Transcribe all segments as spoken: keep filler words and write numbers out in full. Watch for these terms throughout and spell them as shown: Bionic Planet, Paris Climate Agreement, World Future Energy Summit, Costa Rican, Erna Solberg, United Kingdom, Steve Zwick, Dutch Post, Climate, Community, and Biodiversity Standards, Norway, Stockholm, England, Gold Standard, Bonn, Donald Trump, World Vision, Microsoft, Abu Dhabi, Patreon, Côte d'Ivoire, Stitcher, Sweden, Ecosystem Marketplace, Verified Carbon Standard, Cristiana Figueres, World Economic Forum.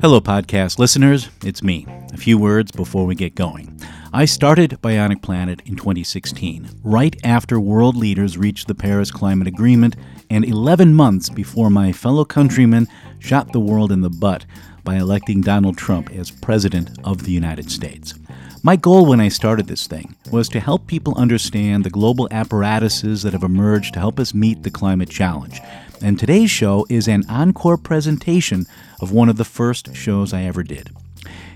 Hello, podcast listeners. It's me. A few words before we get going. I started Bionic Planet in twenty sixteen, right after world leaders reached the Paris Climate Agreement and eleven months before my fellow countrymen shot the world in the butt by electing Donald Trump as President of the United States. My goal when I started this thing was to help people understand the global apparatuses that have emerged to help us meet the climate challenge. And today's show is an encore presentation of one of the first shows I ever did.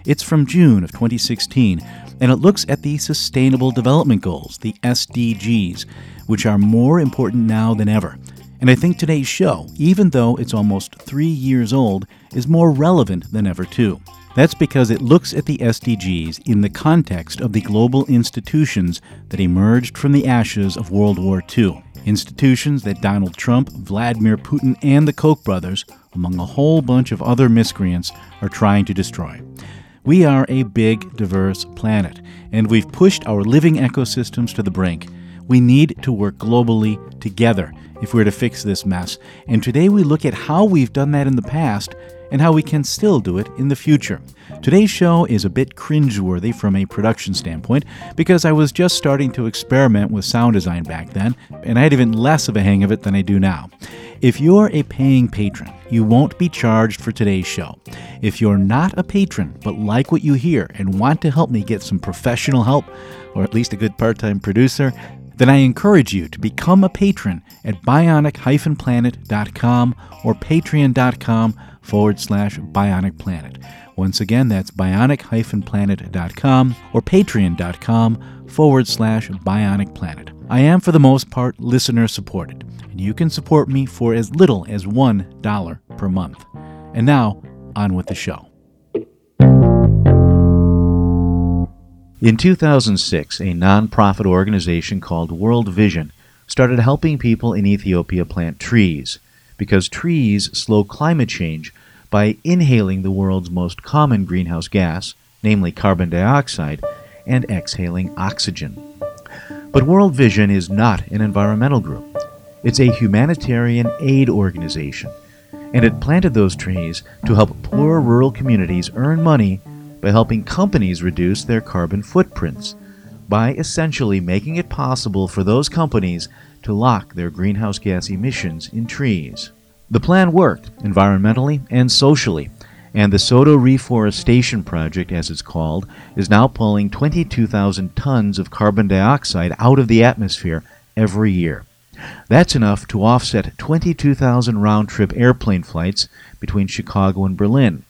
It's from June of twenty sixteen, and it looks at the Sustainable Development Goals, the S D Gs, which are more important now than ever. And I think today's show, even though it's almost three years old, is more relevant than ever too. That's because it looks at the S D Gs in the context of the global institutions that emerged from the ashes of World War Two. Institutions that Donald Trump, Vladimir Putin, and the Koch brothers, among a whole bunch of other miscreants, are trying to destroy. We are a big, diverse planet, and we've pushed our living ecosystems to the brink. We need to work globally together if we're to fix this mess, and today we look at how we've done that in the past and how we can still do it in the future. Today's show is a bit cringeworthy from a production standpoint because I was just starting to experiment with sound design back then, and I had even less of a hang of it than I do now. If you're a paying patron, you won't be charged for today's show. If you're not a patron but like what you hear and want to help me get some professional help, or at least a good part-time producer, then I encourage you to become a patron at bionic dash planet dot com or patreon.com forward slash Bionic Planet. Once again, that's bionic dash planet dot com or patreon.com forward slash Bionic Planet. I am, for the most part, listener-supported, and you can support me for as little as one dollar per month. And now, on with the show. In two thousand six, a nonprofit organization called World Vision started helping people in Ethiopia plant trees, because trees slow climate change by inhaling the world's most common greenhouse gas, namely carbon dioxide, and exhaling oxygen. But World Vision is not an environmental group. It's a humanitarian aid organization, and it planted those trees to help poor rural communities earn money by helping companies reduce their carbon footprints, by essentially making it possible for those companies to lock their greenhouse gas emissions in trees. The plan worked environmentally and socially, and the Sodo Reforestation Project, as it's called, is now pulling twenty-two thousand tons of carbon dioxide out of the atmosphere every year. That's enough to offset twenty-two thousand round-trip airplane flights between Chicago and Berlin.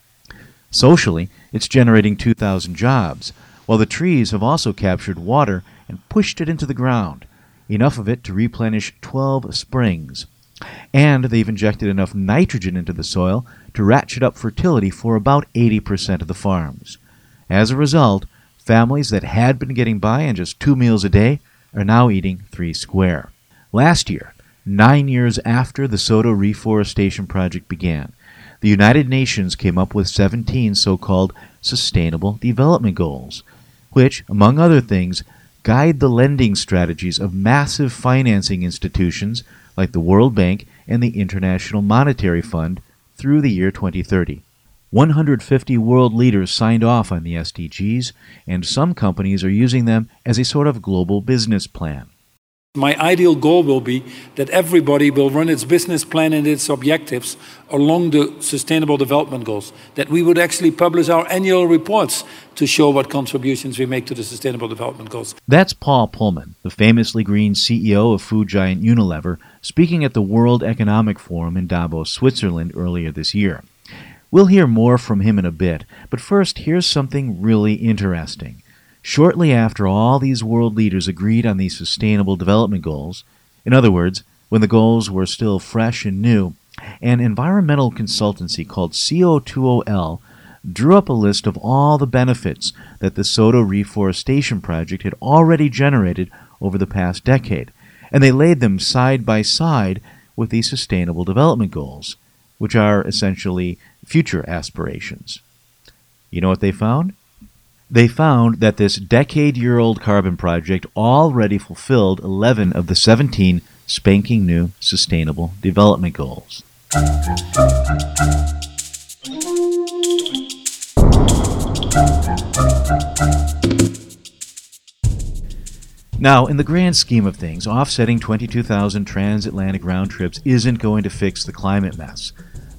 Socially, it's generating two thousand jobs, while the trees have also captured water and pushed it into the ground, enough of it to replenish twelve springs. And they've injected enough nitrogen into the soil to ratchet up fertility for about eighty percent of the farms. As a result, families that had been getting by on just two meals a day are now eating three square. Last year, nine years after the Sodo Reforestation Project began, the United Nations came up with seventeen so-called Sustainable Development Goals, which, among other things, guide the lending strategies of massive financing institutions like the World Bank and the International Monetary Fund through the year twenty thirty. one hundred fifty world leaders signed off on the S D Gs, and some companies are using them as a sort of global business plan. My ideal goal will be that everybody will run its business plan and its objectives along the Sustainable Development Goals, that we would actually publish our annual reports to show what contributions we make to the Sustainable Development Goals. That's Paul Polman, the famously green C E O of food giant Unilever, speaking at the World Economic Forum in Davos, Switzerland earlier this year. We'll hear more from him in a bit, but first here's something really interesting. Shortly after all these world leaders agreed on the Sustainable Development Goals, in other words, when the goals were still fresh and new, an environmental consultancy called C O two O L drew up a list of all the benefits that the Sodo Reforestation Project had already generated over the past decade, and they laid them side by side with the Sustainable Development Goals, which are essentially future aspirations. You know what they found? They found that this decade-year-old carbon project already fulfilled eleven of the seventeen spanking new Sustainable Development Goals. Now, in the grand scheme of things, offsetting twenty-two thousand transatlantic round trips isn't going to fix the climate mess.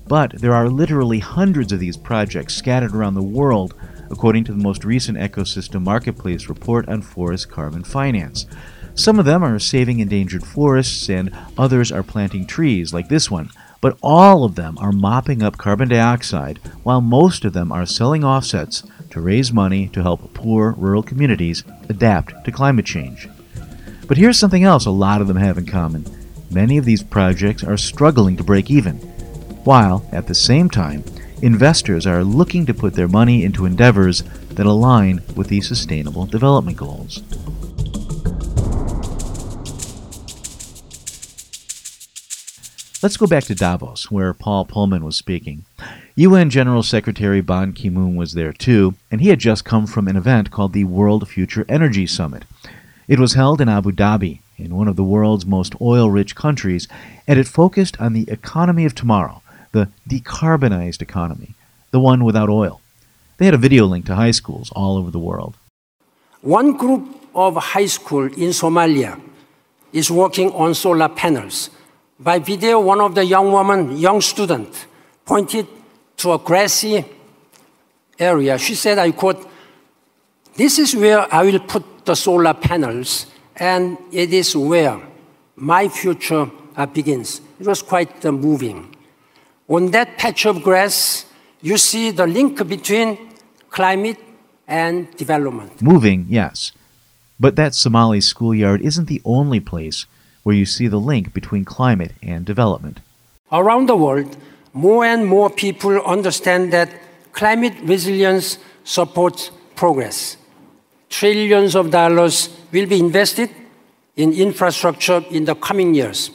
But there are literally hundreds of these projects scattered around the world, according to the most recent Ecosystem Marketplace report on forest carbon finance. Some of them are saving endangered forests, and others are planting trees, like this one. But all of them are mopping up carbon dioxide, while most of them are selling offsets to raise money to help poor rural communities adapt to climate change. But here's something else a lot of them have in common. Many of these projects are struggling to break even, while, at the same time, investors are looking to put their money into endeavors that align with the Sustainable Development Goals. Let's go back to Davos, where Paul Polman was speaking. U N General Secretary Ban Ki-moon was there too, and he had just come from an event called the World Future Energy Summit. It was held in Abu Dhabi, in one of the world's most oil-rich countries, and it focused on the economy of tomorrow, the decarbonized economy, the one without oil. They had a video link to high schools all over the world. One group of high school in Somalia is working on solar panels. By video, one of the young woman, young student, pointed to a grassy area. She said, I quote, "This is where I will put the solar panels, and it is where my future begins." It was quite uh, moving. On that patch of grass, you see the link between climate and development. Moving, yes. But that Somali schoolyard isn't the only place where you see the link between climate and development. Around the world, more and more people understand that climate resilience supports progress. Trillions of dollars will be invested in infrastructure in the coming years.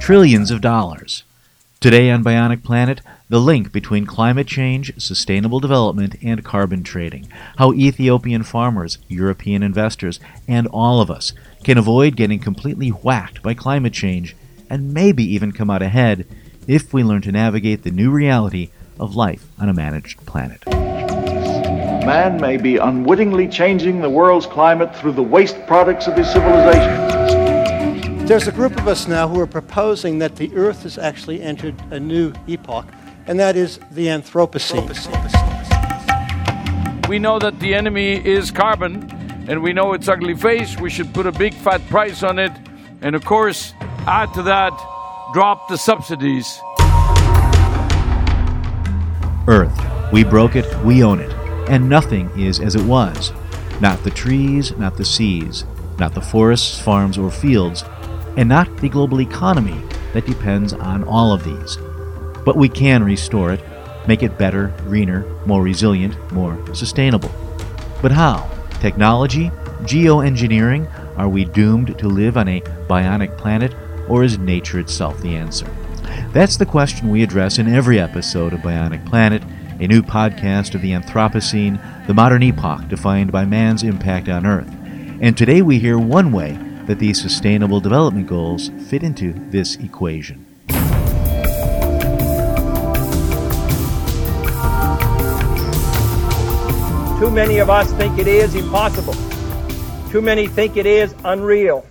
Trillions of dollars. Today on Bionic Planet, the link between climate change, sustainable development, and carbon trading. How Ethiopian farmers, European investors, and all of us can avoid getting completely whacked by climate change and maybe even come out ahead if we learn to navigate the new reality of life on a managed planet. Man may be unwittingly changing the world's climate through the waste products of his civilization. There's a group of us now who are proposing that the Earth has actually entered a new epoch, and that is the Anthropocene. We know that the enemy is carbon, and we know its ugly face. We should put a big fat price on it, and of course, add to that, drop the subsidies. Earth, we broke it, we own it, and nothing is as it was. Not the trees, not the seas, not the forests, farms, or fields, and not the global economy that depends on all of these. But we can restore it, make it better, greener, more resilient, more sustainable. But how? Technology? Geoengineering? Are we doomed to live on a bionic planet, or is nature itself the answer? That's the question we address in every episode of Bionic Planet, a new podcast of the Anthropocene, the modern epoch defined by man's impact on Earth. And today we hear one way that these Sustainable Development Goals fit into this equation. Too many of us think it is impossible. Too many think it is unreal.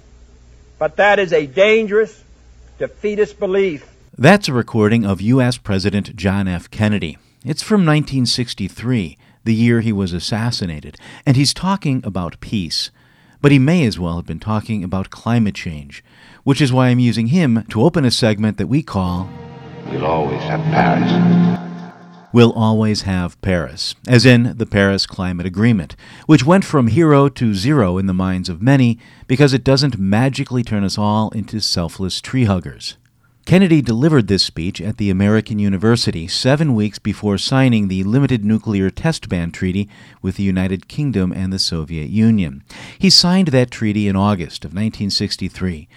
But that is a dangerous, defeatist belief. That's a recording of U S President John F. Kennedy. It's from nineteen sixty-three, the year he was assassinated, and he's talking about peace. But he may as well have been talking about climate change, which is why I'm using him to open a segment that we call We'll Always Have Paris. We'll Always Have Paris, as in the Paris Climate Agreement, which went from hero to zero in the minds of many because it doesn't magically turn us all into selfless tree huggers. Kennedy delivered this speech at the American University seven weeks before signing the Limited Nuclear Test Ban Treaty with the United Kingdom and the Soviet Union. He signed that treaty in August of nineteen sixty-three.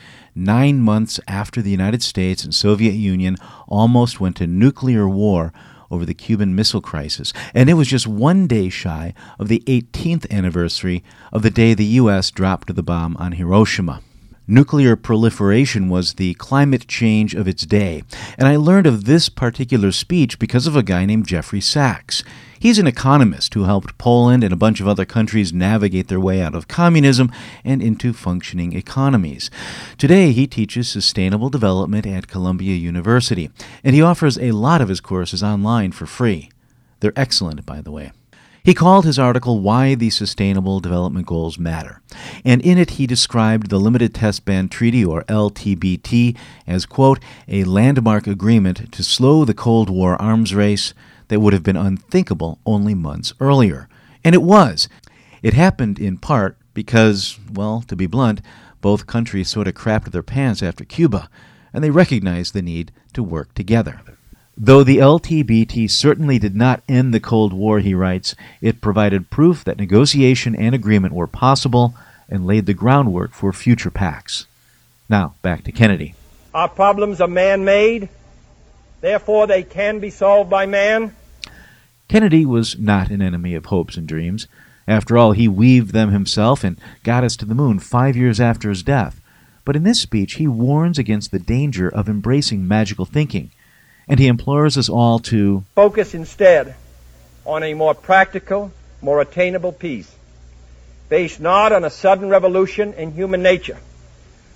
nine months after the United States and Soviet Union almost went to nuclear war over the Cuban Missile Crisis. And it was just one day shy of the eighteenth anniversary of the day the U S dropped the bomb on Hiroshima. Nuclear proliferation was the climate change of its day. And I learned of this particular speech because of a guy named Jeffrey Sachs. He's an economist who helped Poland and a bunch of other countries navigate their way out of communism and into functioning economies. Today, he teaches sustainable development at Columbia University, and he offers a lot of his courses online for free. They're excellent, by the way. He called his article, Why the Sustainable Development Goals Matter, and in it he described the Limited Test Ban Treaty, or L T B T, as, quote, a landmark agreement to slow the Cold War arms race that would have been unthinkable only months earlier. And it was. It happened in part because, well, to be blunt, both countries sort of crapped their pants after Cuba, and they recognized the need to work together. Though the L T B T certainly did not end the Cold War, he writes, it provided proof that negotiation and agreement were possible and laid the groundwork for future pacts. Now, back to Kennedy. Our problems are man-made. Therefore, they can be solved by man. Kennedy was not an enemy of hopes and dreams. After all, he weaved them himself and got us to the moon five years after his death. But in this speech, he warns against the danger of embracing magical thinking, and he implores us all to focus instead on a more practical, more attainable peace, based not on a sudden revolution in human nature,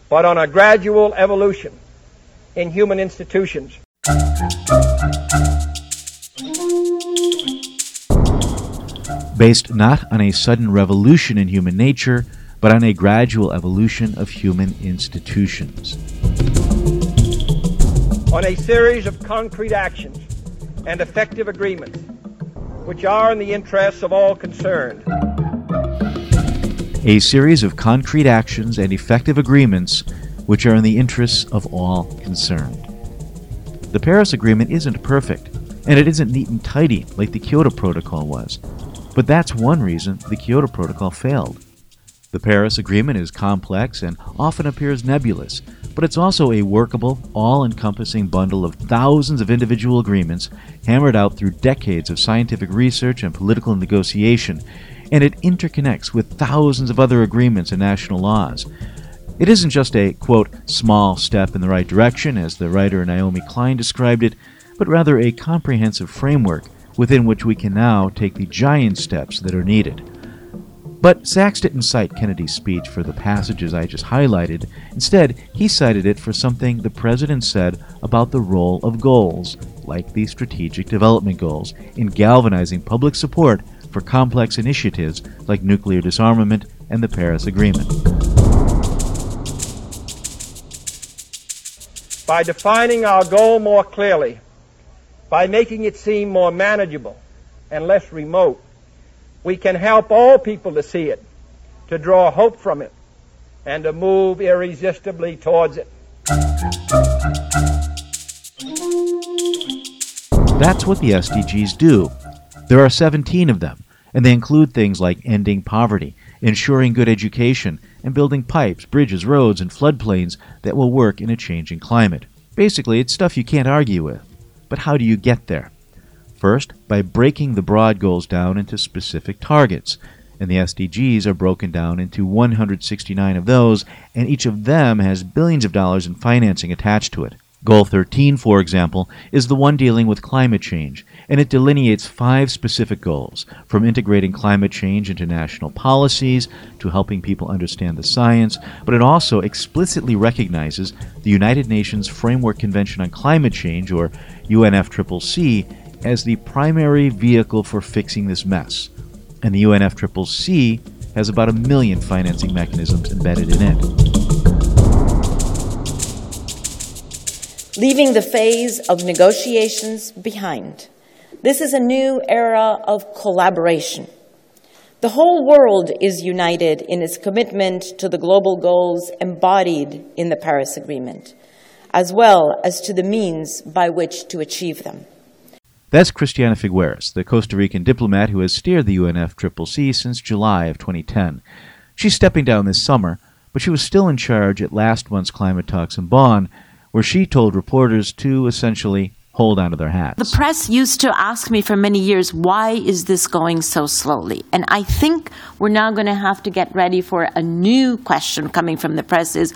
but on a gradual evolution in human institutions. Based not on a sudden revolution in human nature, but on a gradual evolution of human institutions. On a series of concrete actions and effective agreements, which are in the interests of all concerned. A series of concrete actions and effective agreements, which are in the interests of all concerned. The Paris Agreement isn't perfect, and it isn't neat and tidy like the Kyoto Protocol was. But that's one reason the Kyoto Protocol failed. The Paris Agreement is complex and often appears nebulous, but it's also a workable, all-encompassing bundle of thousands of individual agreements hammered out through decades of scientific research and political negotiation, and it interconnects with thousands of other agreements and national laws. It isn't just a, quote, small step in the right direction, as the writer Naomi Klein described it, but rather a comprehensive framework within which we can now take the giant steps that are needed. But Sachs didn't cite Kennedy's speech for the passages I just highlighted. Instead, he cited it for something the president said about the role of goals, like the Strategic Development Goals, in galvanizing public support for complex initiatives like nuclear disarmament and the Paris Agreement. By defining our goal more clearly, by making it seem more manageable and less remote, we can help all people to see it, to draw hope from it, and to move irresistibly towards it. That's what the S D Gs do. There are seventeen of them, and they include things like ending poverty, ensuring good education, and building pipes, bridges, roads, and floodplains that will work in a changing climate. Basically, it's stuff you can't argue with. But how do you get there? First, by breaking the broad goals down into specific targets. And the S D Gs are broken down into one hundred sixty-nine of those, and each of them has billions of dollars in financing attached to it. Goal thirteen, for example, is the one dealing with climate change, and it delineates five specific goals, from integrating climate change into national policies to helping people understand the science, but it also explicitly recognizes the United Nations Framework Convention on Climate Change, or U N F C C C, as the primary vehicle for fixing this mess. And the U N F C C C has about a million financing mechanisms embedded in it. Leaving the phase of negotiations behind. This is a new era of collaboration. The whole world is united in its commitment to the global goals embodied in the Paris Agreement, as well as to the means by which to achieve them. That's Cristiana Figueres, the Costa Rican diplomat who has steered the U N F C C C since July of twenty ten. She's stepping down this summer, but she was still in charge at last month's climate talks in Bonn, where she told reporters to essentially hold onto their hats. The press used to ask me for many years, why is this going so slowly? And I think we're now going to have to get ready for a new question coming from the press is,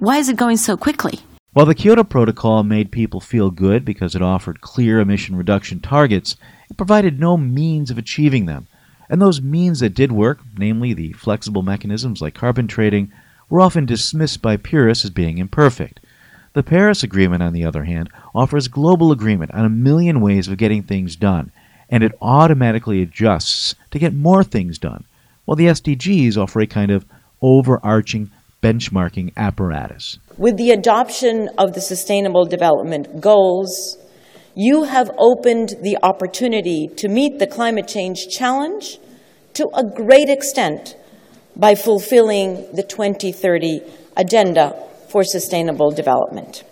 why is it going so quickly? While the Kyoto Protocol made people feel good because it offered clear emission reduction targets, it provided no means of achieving them. And those means that did work, namely the flexible mechanisms like carbon trading, were often dismissed by purists as being imperfect. The Paris Agreement, on the other hand, offers global agreement on a million ways of getting things done, and it automatically adjusts to get more things done, while the S D Gs offer a kind of overarching benchmarking apparatus. With the adoption of the Sustainable Development Goals, you have opened the opportunity to meet the climate change challenge to a great extent by fulfilling the twenty thirty Agenda for Sustainable Development.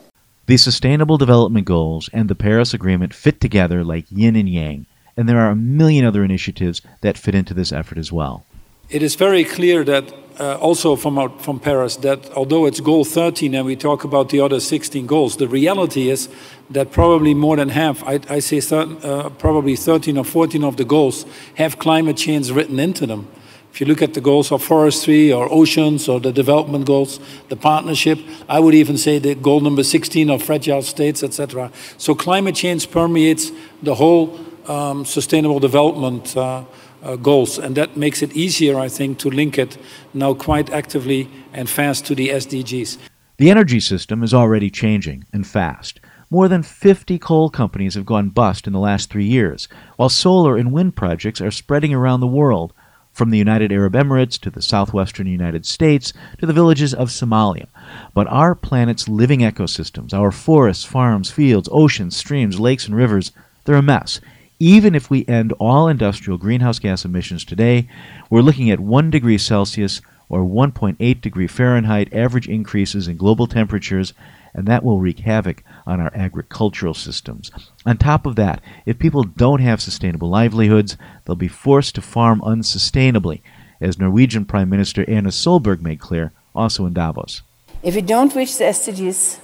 The Sustainable Development Goals and the Paris Agreement fit together like yin and yang, and there are a million other initiatives that fit into this effort as well. It is very clear that uh, also from, our, from Paris that although it's goal thirteen and we talk about the other sixteen goals, the reality is that probably more than half, I, I say certain, uh, probably thirteen or fourteen of the goals have climate change written into them. If you look at the goals of forestry or oceans or the development goals, the partnership, I would even say the goal number sixteen of fragile states, et cetera. So climate change permeates the whole um, sustainable development uh, uh, goals. And that makes it easier, I think, to link it now quite actively and fast to the S D Gs. The energy system is already changing and fast. More than fifty coal companies have gone bust in the last three years, while solar and wind projects are spreading around the world, from the United Arab Emirates to the southwestern United States to the villages of Somalia. But our planet's living ecosystems, our forests, farms, fields, oceans, streams, lakes, and rivers, they're a mess. Even if we end all industrial greenhouse gas emissions today, we're looking at one degree Celsius or one point eight degree Fahrenheit average increases in global temperatures, and that will wreak havoc on our agricultural systems. On top of that, if people don't have sustainable livelihoods, they'll be forced to farm unsustainably, as Norwegian Prime Minister Erna Solberg made clear, also in Davos. If we don't reach the S D Gs,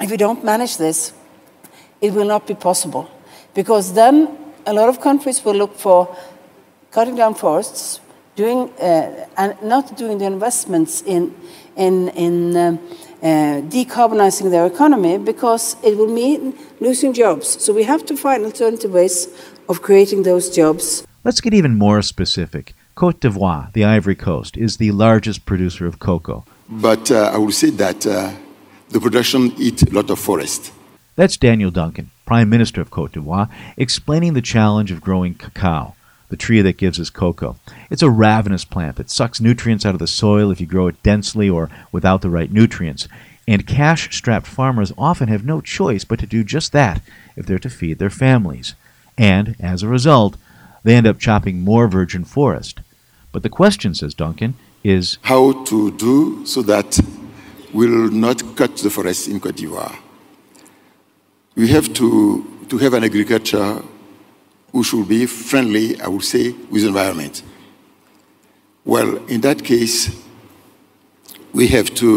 if we don't manage this, it will not be possible, because then a lot of countries will look for cutting down forests, doing uh, and not doing the investments in in in. Um, Uh, decarbonizing their economy, because it will mean losing jobs. So we have to find alternative ways of creating those jobs. Let's get even more specific. Côte d'Ivoire, the Ivory Coast, is the largest producer of cocoa. But uh, I would say that uh, the production eats a lot of forest. That's Daniel Duncan, Prime Minister of Côte d'Ivoire, explaining the challenge of growing cacao, the tree that gives us cocoa. It's a ravenous plant that sucks nutrients out of the soil if you grow it densely or without the right nutrients. And cash-strapped farmers often have no choice but to do just that if they're to feed their families. And, as a result, they end up chopping more virgin forest. But the question, says Duncan, is how to do so that we'll not cut the forest in Côte d'Ivoire. We have to, to have an agriculture who should be friendly, I would say, with the environment. Well, in that case, we have to,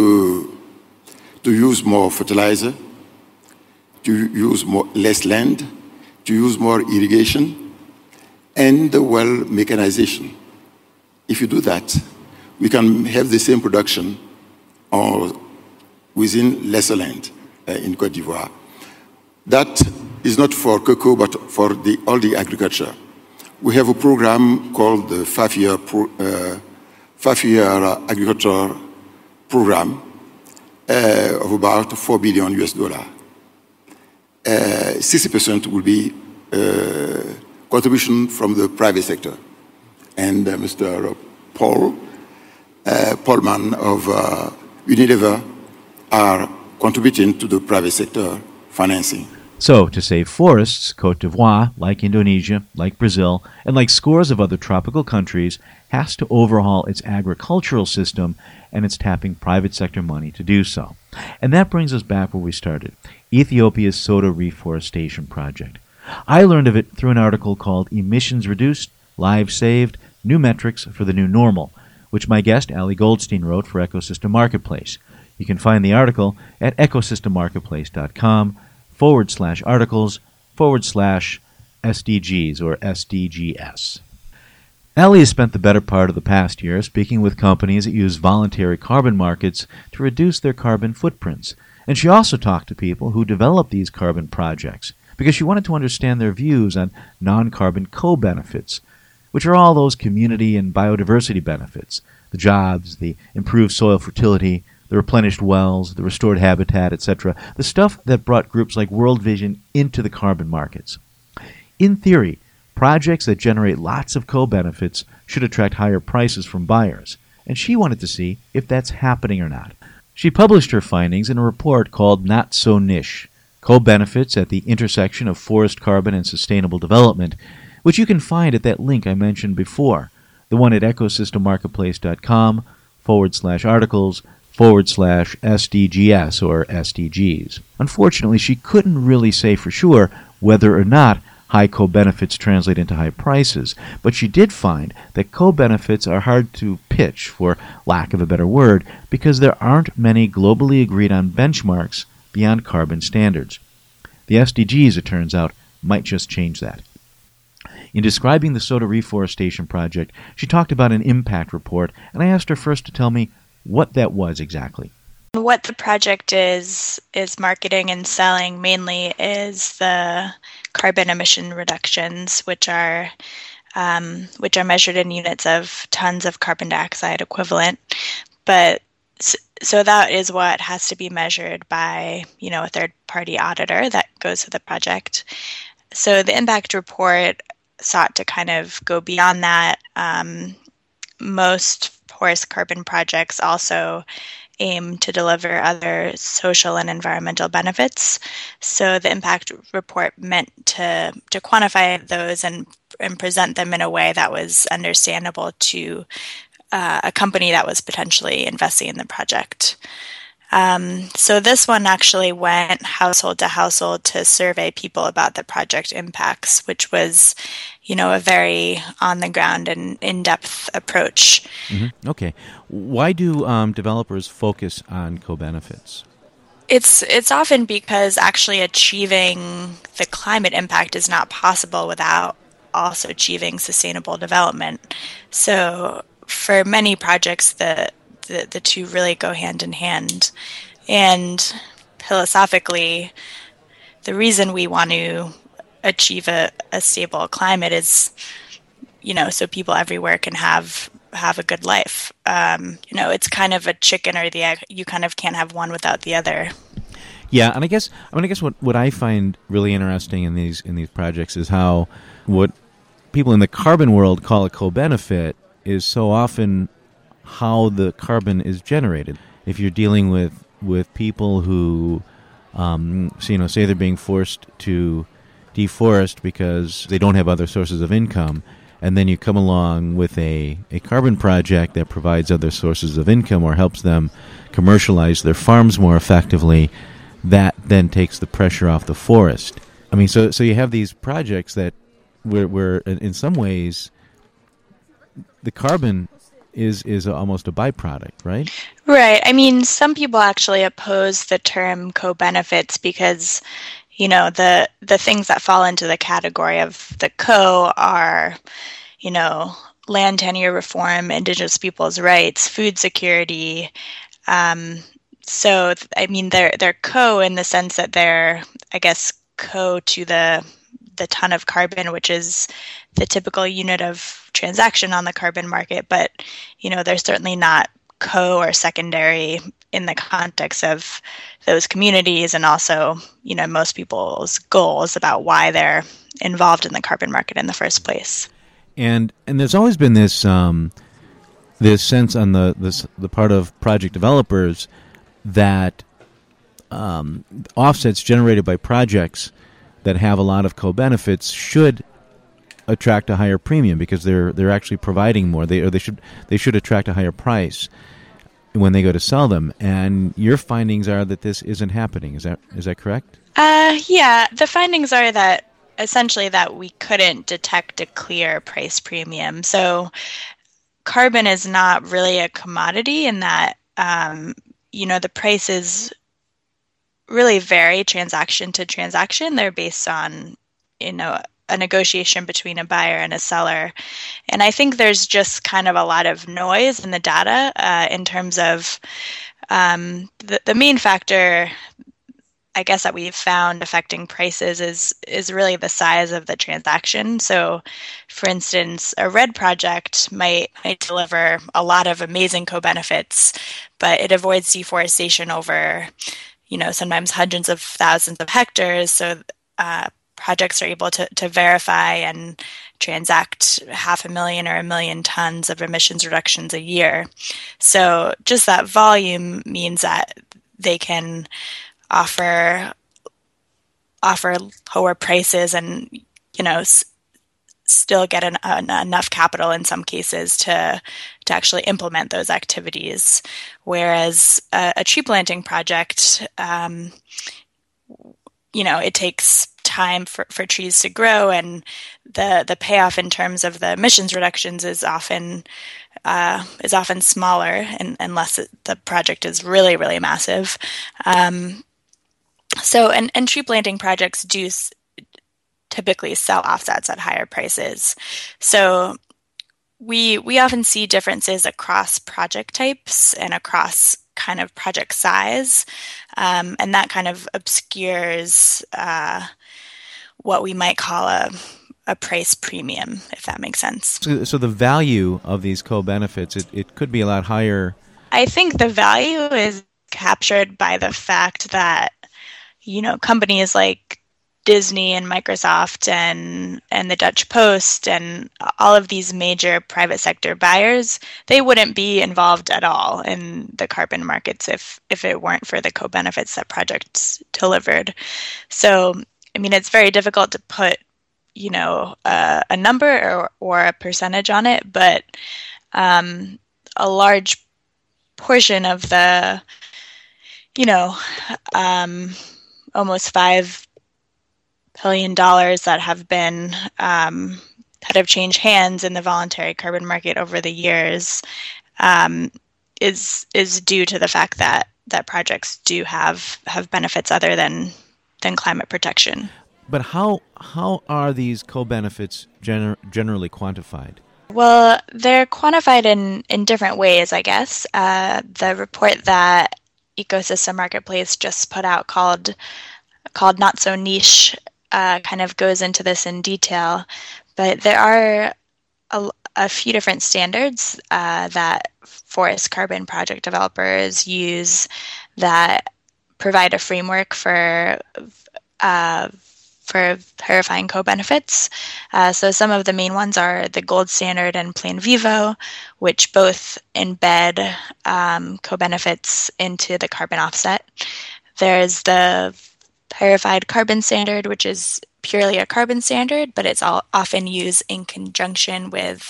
to use more fertilizer, to use more, less land, to use more irrigation, and, well, mechanization. If you do that, we can have the same production or within lesser land uh, in Côte d'Ivoire. That is not for cocoa, but for the, all the agriculture. We have a program called the five-year pro, uh, five-year agriculture program uh, of about four billion U S dollars. Uh, sixty percent will be uh, contribution from the private sector. And uh, Mister Paul uh, Polman of uh, Unilever are contributing to the private sector financing. So, to save forests, Côte d'Ivoire, like Indonesia, like Brazil, and like scores of other tropical countries, has to overhaul its agricultural system, and it's tapping private sector money to do so. And that brings us back where we started, Ethiopia's Sodo Reforestation Project. I learned of it through an article called Emissions Reduced, Lives Saved, New Metrics for the New Normal, which my guest, Ellie Goldstein, wrote for Ecosystem Marketplace. You can find the article at ecosystemmarketplace.com forward slash articles forward slash S D Gs or S D Gs. Ellie has spent the better part of the past year speaking with companies that use voluntary carbon markets to reduce their carbon footprints. And she also talked to people who develop these carbon projects because she wanted to understand their views on non-carbon co-benefits, which are all those community and biodiversity benefits, the jobs, the improved soil fertility, the replenished wells, the restored habitat, et cetera, the stuff that brought groups like World Vision into the carbon markets. In theory, projects that generate lots of co-benefits should attract higher prices from buyers, and she wanted to see if that's happening or not. She published her findings in a report called Not So Niche, Co-Benefits at the Intersection of Forest Carbon and Sustainable Development, which you can find at that link I mentioned before, the one at ecosystemmarketplace.com forward slash articles forward slash S D Gs or S D Gs. Unfortunately, she couldn't really say for sure whether or not high co-benefits translate into high prices, but she did find that co-benefits are hard to pitch, for lack of a better word, because there aren't many globally agreed-on benchmarks beyond carbon standards. The S D Gs, it turns out, might just change that. In describing the Sodo Reforestation Project, she talked about an impact report, and I asked her first to tell me what that was exactly. What the project is, is marketing and selling mainly is the carbon emission reductions, which are um, which are measured in units of tons of carbon dioxide equivalent. But so that is what has to be measured by, you know, a third-party auditor that goes to the project. So the impact report sought to kind of go beyond that. Um, most forest carbon projects also aim to deliver other social and environmental benefits. So the impact report meant to to quantify those and and present them in a way that was understandable to uh, a company that was potentially investing in the project. Um, so this one actually went household to household to survey people about the project impacts, which was, you know, a very on-the-ground and in-depth approach. Mm-hmm. Okay. Why do um, developers focus on co-benefits? It's it's often because actually achieving the climate impact is not possible without also achieving sustainable development. So for many projects, the the, the two really go hand in hand. And philosophically, the reason we want to achieve a, a stable climate is, you know, so people everywhere can have have a good life. Um, you know, it's kind of a chicken or the egg. You kind of can't have one without the other. Yeah, and I guess I mean I guess what, what I find really interesting in these in these projects is how what people in the carbon world call a co-benefit is so often how the carbon is generated. If you're dealing with with people who, um, so, you know, say they're being forced to deforest because they don't have other sources of income, and then you come along with a, a carbon project that provides other sources of income or helps them commercialize their farms more effectively, that then takes the pressure off the forest. I mean, so so you have these projects that where, where in some ways the carbon is is almost a byproduct, right? Right. I mean, some people actually oppose the term co-benefits because, you know, the, the things that fall into the category of the co are, you know, land tenure reform, indigenous people's rights, food security. Um, so, I mean, they're they're co in the sense that they're, I guess, co to the the ton of carbon, which is the typical unit of transaction on the carbon market. But, you know, they're certainly not co or secondary in the context of those communities and also, you know, most people's goals about why they're involved in the carbon market in the first place. And and there's always been this um, this sense on the this, the part of project developers that um, offsets generated by projects that have a lot of co-benefits should attract a higher premium because they're they're actually providing more. They or they should they should attract a higher price when they go to sell them. And your findings are that this isn't happening. Is that is that correct? Uh, yeah. The findings are that essentially that we couldn't detect a clear price premium. So carbon is not really a commodity in that, um, you know, the prices really vary transaction to transaction. They're based on, you know, a negotiation between a buyer and a seller. And I think there's just kind of a lot of noise in the data uh, in terms of um, the, the main factor, I guess, that we've found affecting prices is is really the size of the transaction. So, for instance, a red project might, might deliver a lot of amazing co-benefits, but it avoids deforestation over, you know, sometimes hundreds of thousands of hectares. So uh, projects are able to, to verify and transact half a million or a million tons of emissions reductions a year. So just that volume means that they can offer offer lower prices and, you know, s- still get an, an, enough capital in some cases to to actually implement those activities. Whereas a, a tree planting project, um, you know, it takes time for, for trees to grow, and the the payoff in terms of the emissions reductions is often uh, is often smaller, and, unless it, the project is really really massive. Um, so, and and tree planting projects do s- typically sell offsets at higher prices. So, we we often see differences across project types and across kind of project size, um, and that kind of obscures Uh, what we might call a a price premium, if that makes sense. So, so the value of these co-benefits, it, it could be a lot higher. I think the value is captured by the fact that, you know, companies like Disney and Microsoft and and the Dutch Post and all of these major private sector buyers, they wouldn't be involved at all in the carbon markets if if it weren't for the co-benefits that projects delivered. So, I mean, it's very difficult to put, you know, uh, a number or, or a percentage on it, but um, a large portion of the, you know, um, almost five billion dollars that have been, um, that have changed hands in the voluntary carbon market over the years um, is is due to the fact that, that projects do have, have benefits other than than climate protection. But how how are these co-benefits gener- generally quantified? Well, they're quantified in, in different ways, I guess. Uh, the report that Ecosystem Marketplace just put out called called Not So Niche uh, kind of goes into this in detail. But there are a, a few different standards uh, that forest carbon project developers use that provide a framework for uh, for verifying co-benefits. Uh, so some of the main ones are the Gold Standard and Plan Vivo, which both embed um, co-benefits into the carbon offset. There's the verified carbon standard, which is purely a carbon standard, but it's all often used in conjunction with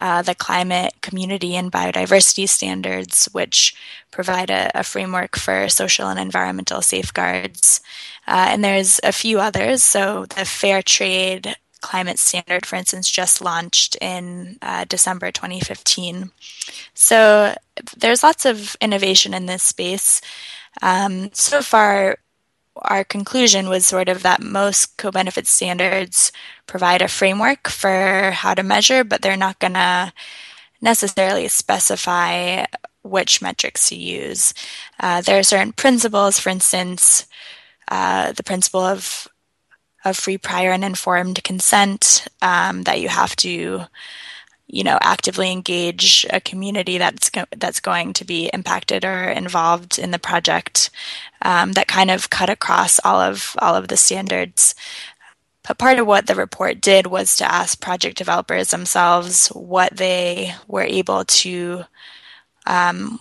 Uh, the climate, community, and biodiversity standards, which provide a, a framework for social and environmental safeguards. Uh, and there's a few others. So the Fair Trade Climate Standard, for instance, just launched in uh, December twenty fifteen. So there's lots of innovation in this space. Um, so far, our conclusion was sort of that most co-benefit standards provide a framework for how to measure, but they're not going to necessarily specify which metrics to use. Uh, there are certain principles, for instance, uh, the principle of of free, prior, and informed consent, um, that you have to, you know, actively engage a community that's go- that's going to be impacted or involved in the project. Um, that kind of cut across all of all of the standards. But part of what the report did was to ask project developers themselves what they were able to, um,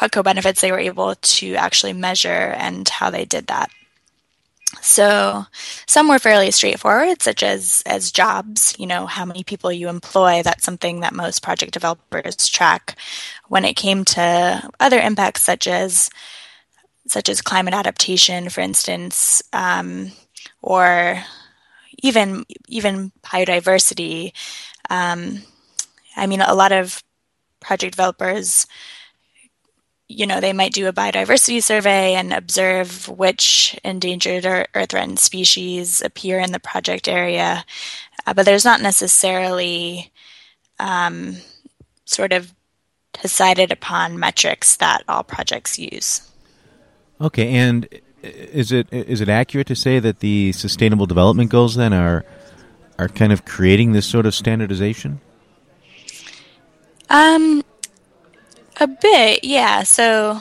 what co-benefits they were able to actually measure and how they did that. So some were fairly straightforward, such as as jobs, you know, how many people you employ. That's something that most project developers track. When it came to other impacts, such as such as climate adaptation, for instance, um, or even even biodiversity, um, I mean, a lot of project developers, you know, they might do a biodiversity survey and observe which endangered or, or threatened species appear in the project area. Uh, but there's not necessarily um, sort of decided upon metrics that all projects use. Okay, and is it is it accurate to say that the Sustainable Development Goals then are are kind of creating this sort of standardization? Um, a bit, yeah. So,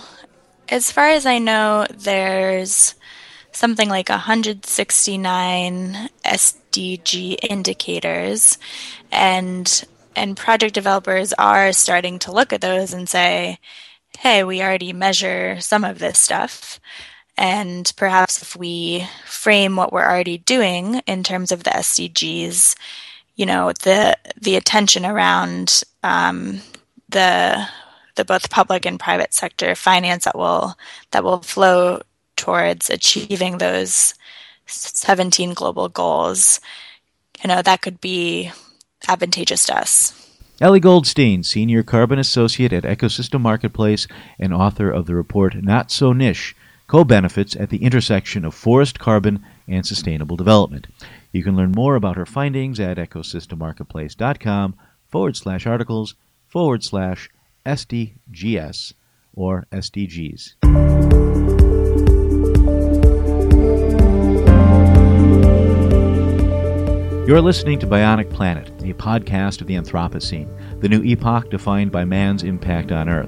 as far as I know, there's something like one hundred sixty-nine S D G indicators, and and project developers are starting to look at those and say, hey, we already measure some of this stuff, and perhaps if we frame what we're already doing in terms of the S D Gs, you know, the the attention around um, the the both public and private sector finance that will that will flow towards achieving those seventeen global goals, you know, that could be advantageous to us. Ellie Goldstein, Senior Carbon Associate at Ecosystem Marketplace and author of the report Not So Niche, Co-Benefits at the Intersection of Forest Carbon and Sustainable Development. You can learn more about her findings at ecosystemmarketplace.com forward slash articles forward slash SDGS or S D Gs. You're listening to Bionic Planet, a podcast of the Anthropocene, the new epoch defined by man's impact on Earth.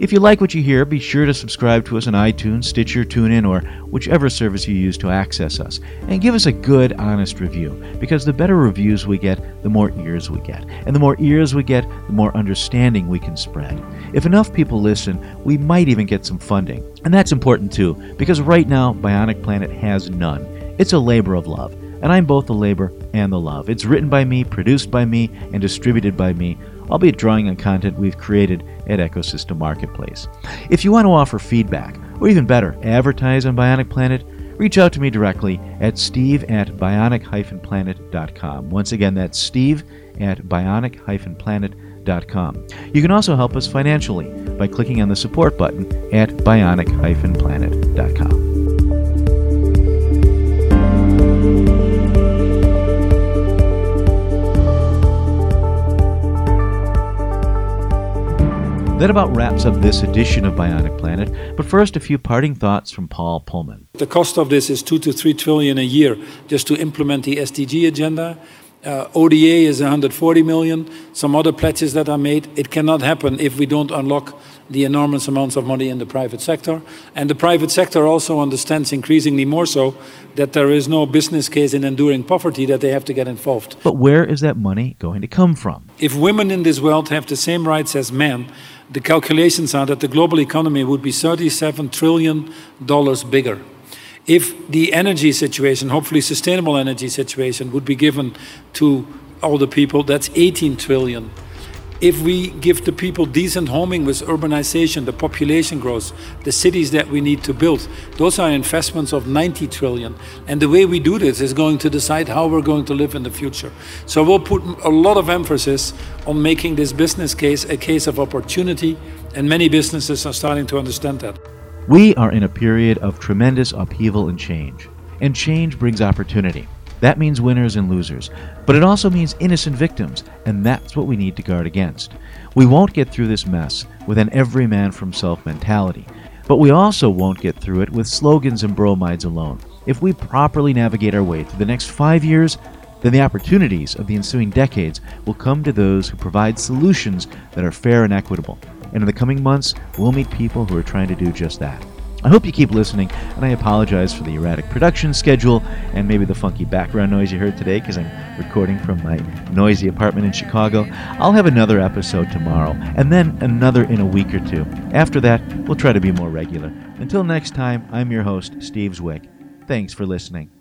If you like what you hear, be sure to subscribe to us on iTunes, Stitcher, TuneIn, or whichever service you use to access us. And give us a good, honest review, because the better reviews we get, the more ears we get. And the more ears we get, the more understanding we can spread. If enough people listen, we might even get some funding. And that's important too, because right now, Bionic Planet has none. It's a labor of love. And I'm both the labor and the love. It's written by me, produced by me, and distributed by me, albeit drawing on content we've created at Ecosystem Marketplace. If you want to offer feedback, or even better, advertise on Bionic Planet, reach out to me directly at steve at bionic-planet.com. Once again, that's steve at bionic-planet.com. You can also help us financially by clicking on the support button at bionic dash planet dot com. That about wraps up this edition of Bionic Planet, but first a few parting thoughts from Paul Polman. The cost of this is two to three trillion a year just to implement the S D G agenda. Uh, O D A is one hundred forty million. Some other pledges that are made. It cannot happen if we don't unlock the enormous amounts of money in the private sector. And the private sector also understands increasingly more so that there is no business case in enduring poverty, that they have to get involved. But where is that money going to come from? If women in this world have the same rights as men, the calculations are that the global economy would be thirty-seven trillion dollars bigger. If the energy situation, hopefully sustainable energy situation, would be given to all the people, that's eighteen trillion. If we give the people decent homing with urbanization, the population growth, the cities that we need to build, those are investments of ninety trillion. And the way we do this is going to decide how we're going to live in the future. So we'll put a lot of emphasis on making this business case a case of opportunity, and many businesses are starting to understand that. We are in a period of tremendous upheaval and change. And change brings opportunity. That means winners and losers, but it also means innocent victims, and that's what we need to guard against. We won't get through this mess with an every man for himself mentality, but we also won't get through it with slogans and bromides alone. If we properly navigate our way through the next five years, then the opportunities of the ensuing decades will come to those who provide solutions that are fair and equitable. And in the coming months, we'll meet people who are trying to do just that. I hope you keep listening, and I apologize for the erratic production schedule and maybe the funky background noise you heard today because I'm recording from my noisy apartment in Chicago. I'll have another episode tomorrow, and then another in a week or two. After that, we'll try to be more regular. Until next time, I'm your host, Steve Zwick. Thanks for listening.